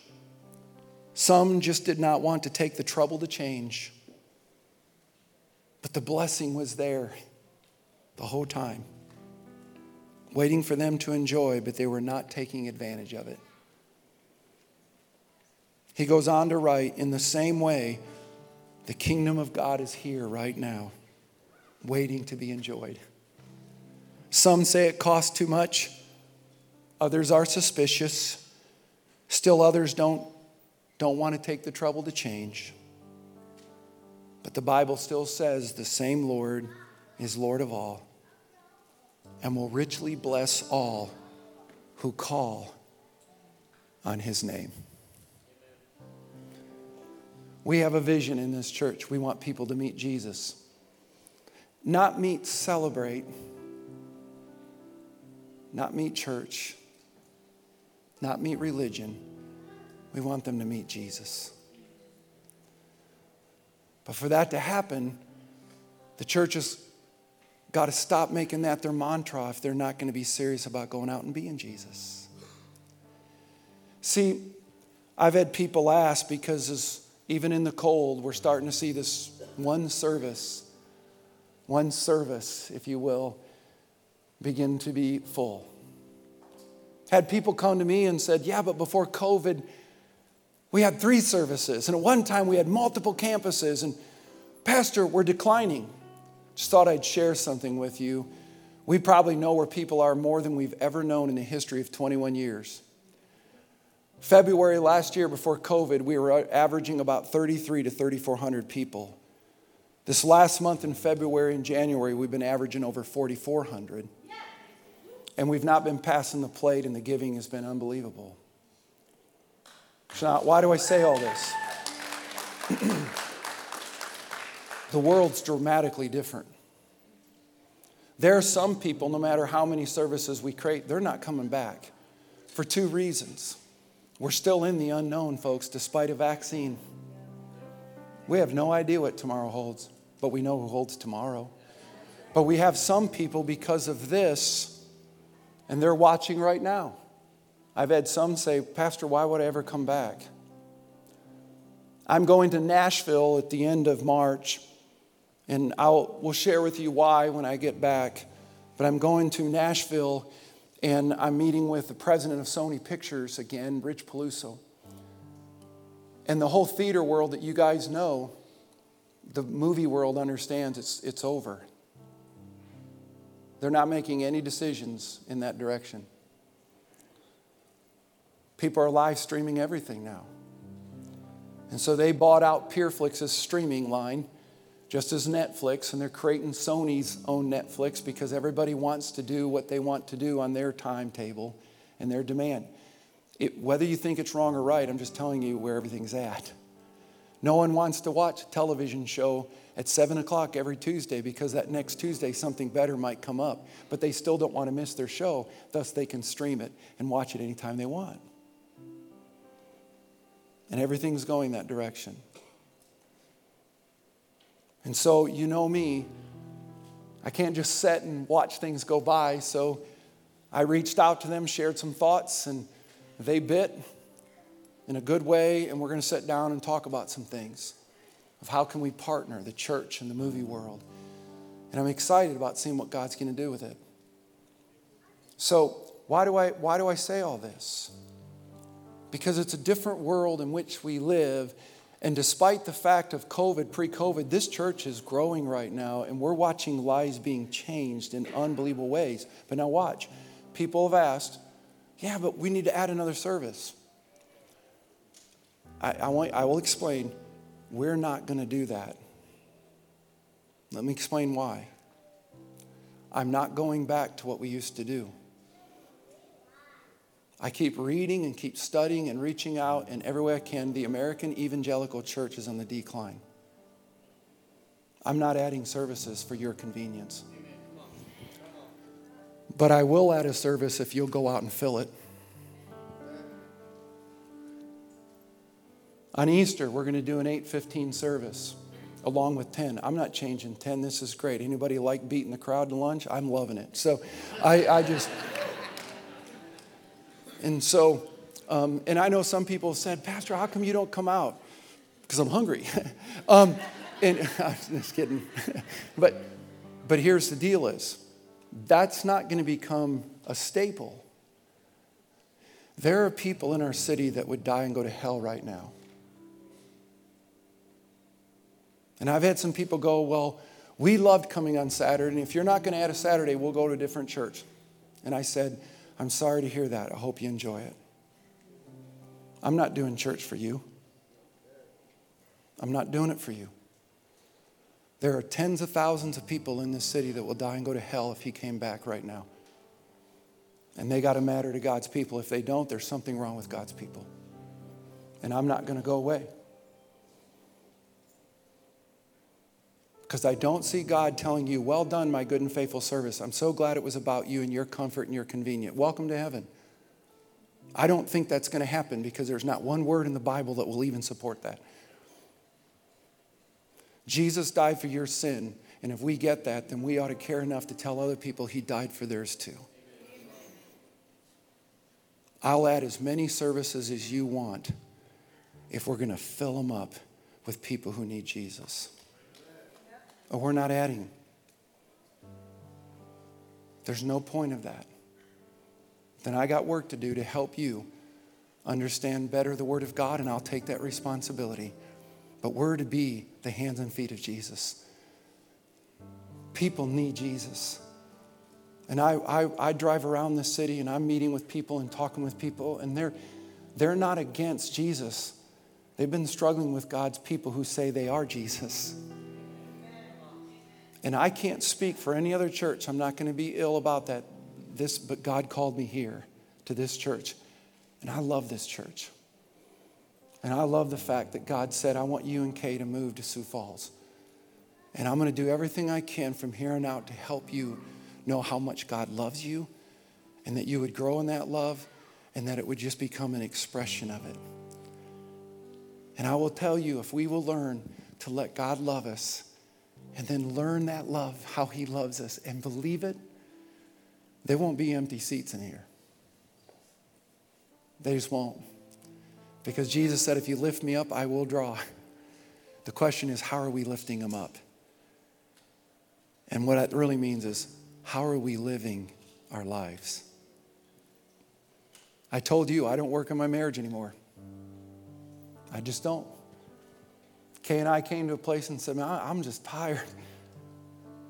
Some just did not want to take the trouble to change. But the blessing was there the whole time, waiting for them to enjoy, but they were not taking advantage of it. He goes on to write, in the same way, the kingdom of God is here right now, waiting to be enjoyed. Some say it costs too much. Others are suspicious. Still others don't want to take the trouble to change. But the Bible still says the same Lord is Lord of all and will richly bless all who call on his name. We have a vision in this church. We want people to meet Jesus. Not meet Celebrate. Not meet church. Not meet religion. We want them to meet Jesus. But for that to happen, the church has got to stop making that their mantra if they're not going to be serious about going out and being Jesus. See, I've had people ask, because even in the cold, we're starting to see this one service, if you will, begin to be full. Had people come to me and said, yeah, but before COVID, we had 3 services, and at one time we had multiple campuses, and Pastor, we're declining. Just thought I'd share something with you. We probably know where people are more than we've ever known in the history of 21 years. February last year, before COVID, we were averaging about 3,300 to 3,400 people. This last month in February and January, we've been averaging over 4,400. And we've not been passing the plate, and the giving has been unbelievable. Now, why do I say all this? The world's dramatically different. There are some people, no matter how many services we create, they're not coming back for two reasons. We're still in the unknown, folks, despite a vaccine. We have no idea what tomorrow holds, but we know who holds tomorrow. But we have some people because of this, and they're watching right now. I've had some say, Pastor, why would I ever come back? I'm going to Nashville at the end of March, and we'll share with you why when I get back. But I'm going to Nashville, and I'm meeting with the president of Sony Pictures again, Rich Peluso. And the whole theater world that you guys know, the movie world understands it's over. They're not making any decisions in that direction. People are live streaming everything now. And so they bought out Peerflix's streaming line, just as Netflix, and they're creating Sony's own Netflix because everybody wants to do what they want to do on their timetable and their demand. Whether you think it's wrong or right, I'm just telling you where everything's at. No one wants to watch a television show at 7 o'clock every Tuesday because that next Tuesday something better might come up, but they still don't want to miss their show, thus they can stream it and watch it anytime they want. And everything's going that direction. And so, you know me, I can't just sit and watch things go by, so I reached out to them, shared some thoughts, and they bit in a good way, and we're going to sit down and talk about some things of how can we partner the church and the movie world. And I'm excited about seeing what God's going to do with it. So why do I say all this? Because it's a different world in which we live. And despite the fact of COVID, pre-COVID, this church is growing right now, and we're watching lives being changed in unbelievable ways. But now watch. People have asked, yeah, but we need to add another service. I will explain. We're not going to do that. Let me explain why. I'm not going back to what we used to do. I keep reading and keep studying and reaching out, and every way I can, the American evangelical church is on the decline. I'm not adding services for your convenience. But I will add a service if you'll go out and fill it. On Easter, we're going to do an 8:15 service along with 10. I'm not changing 10. This is great. Anybody like beating the crowd to lunch? I'm loving it. So I just... And so, and I know some people said, Pastor, how come you don't come out? Because I'm hungry. And I'm just kidding. But here's the deal is, that's not going to become a staple. There are people in our city that would die and go to hell right now. And I've had some people go, well, we loved coming on Saturday, and if you're not going to add a Saturday, we'll go to a different church. And I said, I'm sorry to hear that. I hope you enjoy it. I'm not doing church for you. I'm not doing it for you. There are tens of thousands of people in this city that will die and go to hell if he came back right now. And they got to matter to God's people. If they don't, there's something wrong with God's people. And I'm not going to go away. Because I don't see God telling you, well done, my good and faithful servant. I'm so glad it was about you and your comfort and your convenience. Welcome to heaven. I don't think that's going to happen because there's not one word in the Bible that will even support that. Jesus died for your sin, and if we get that, then we ought to care enough to tell other people he died for theirs too. I'll add as many services as you want if we're going to fill them up with people who need Jesus. Or we're not adding. There's no point of that. Then I got work to do to help you understand better the Word of God, and I'll take that responsibility. But we're to be the hands and feet of Jesus. People need Jesus. And I drive around this city, and I'm meeting with people and talking with people, and they're not against Jesus. They've been struggling with God's people who say they are Jesus. And I can't speak for any other church. I'm not going to be ill about that. But God called me here to this church. And I love this church. And I love the fact that God said, I want you and Kay to move to Sioux Falls. And I'm going to do everything I can from here on out to help you know how much God loves you, and that you would grow in that love, and that it would just become an expression of it. And I will tell you, if we will learn to let God love us, and then learn that love, how he loves us, and believe it, there won't be empty seats in here. They just won't. Because Jesus said, if you lift me up, I will draw. The question is, how are we lifting him up? And what that really means is, how are we living our lives? I told you, I don't work on my marriage anymore. I just don't. Kay and I came to a place and said, man, I'm just tired.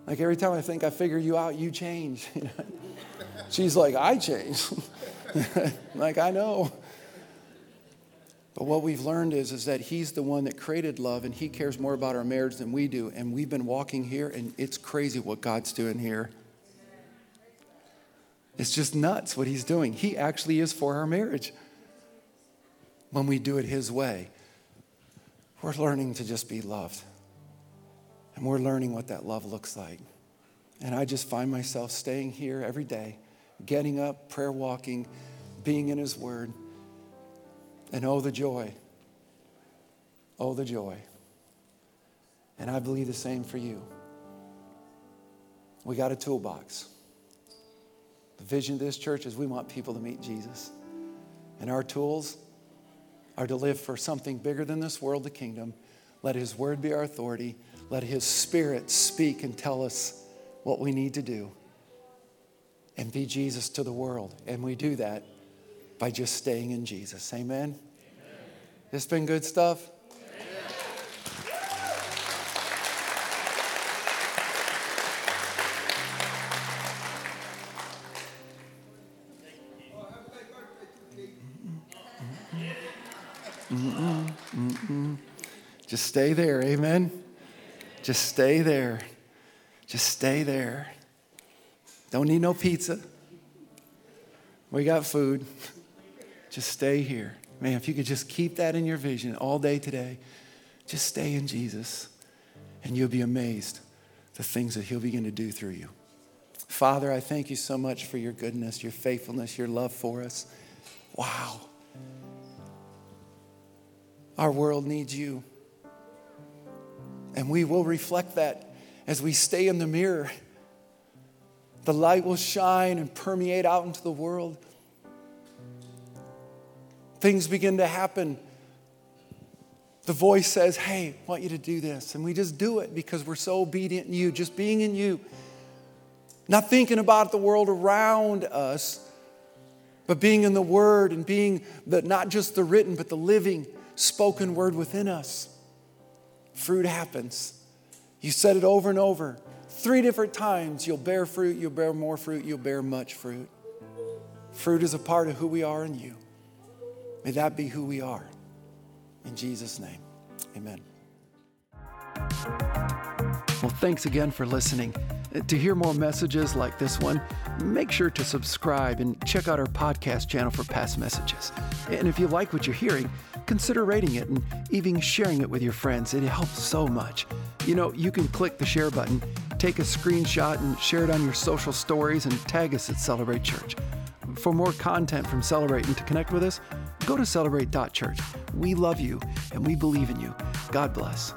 Like every time I think I figure you out, you change. She's like, I change. Like, I know. But what we've learned is that he's the one that created love, and he cares more about our marriage than we do. And we've been walking here, and it's crazy what God's doing here. It's just nuts what he's doing. He actually is for our marriage when we do it his way. We're learning to just be loved. And we're learning what that love looks like. And I just find myself staying here every day, getting up, prayer walking, being in his word. And oh, the joy. Oh, the joy. And I believe the same for you. We got a toolbox. The vision of this church is we want people to meet Jesus. And our tools are to live for something bigger than this world, the kingdom. Let his word be our authority. Let his spirit speak and tell us what we need to do. And be Jesus to the world. And we do that by just staying in Jesus. Amen? Amen. It's been good stuff. Just stay there. Amen? Just stay there. Just stay there. Don't need no pizza. We got food. Just stay here. Man, if you could just keep that in your vision all day today, just stay in Jesus, and you'll be amazed the things that he'll begin to do through you. Father, I thank you so much for your goodness, your faithfulness, your love for us. Wow. Our world needs you. And we will reflect that as we stay in the mirror. The light will shine and permeate out into the world. Things begin to happen. The voice says, hey, I want you to do this. And we just do it because we're so obedient in you, just being in you. Not thinking about the world around us, but being in the word and being not just the written, but the living spoken word within us. Fruit happens. You said it over and over. 3 different times, you'll bear fruit, you'll bear more fruit, you'll bear much fruit. Fruit is a part of who we are in you. May that be who we are. In Jesus' name, amen. Well, thanks again for listening. To hear more messages like this one, make sure to subscribe and check out our podcast channel for past messages. And if you like what you're hearing, consider rating it and even sharing it with your friends. It helps so much. You know, you can click the share button, take a screenshot, and share it on your social stories and tag us at Celebrate Church. For more content from Celebrate and to connect with us, go to celebrate.church. We love you and we believe in you. God bless.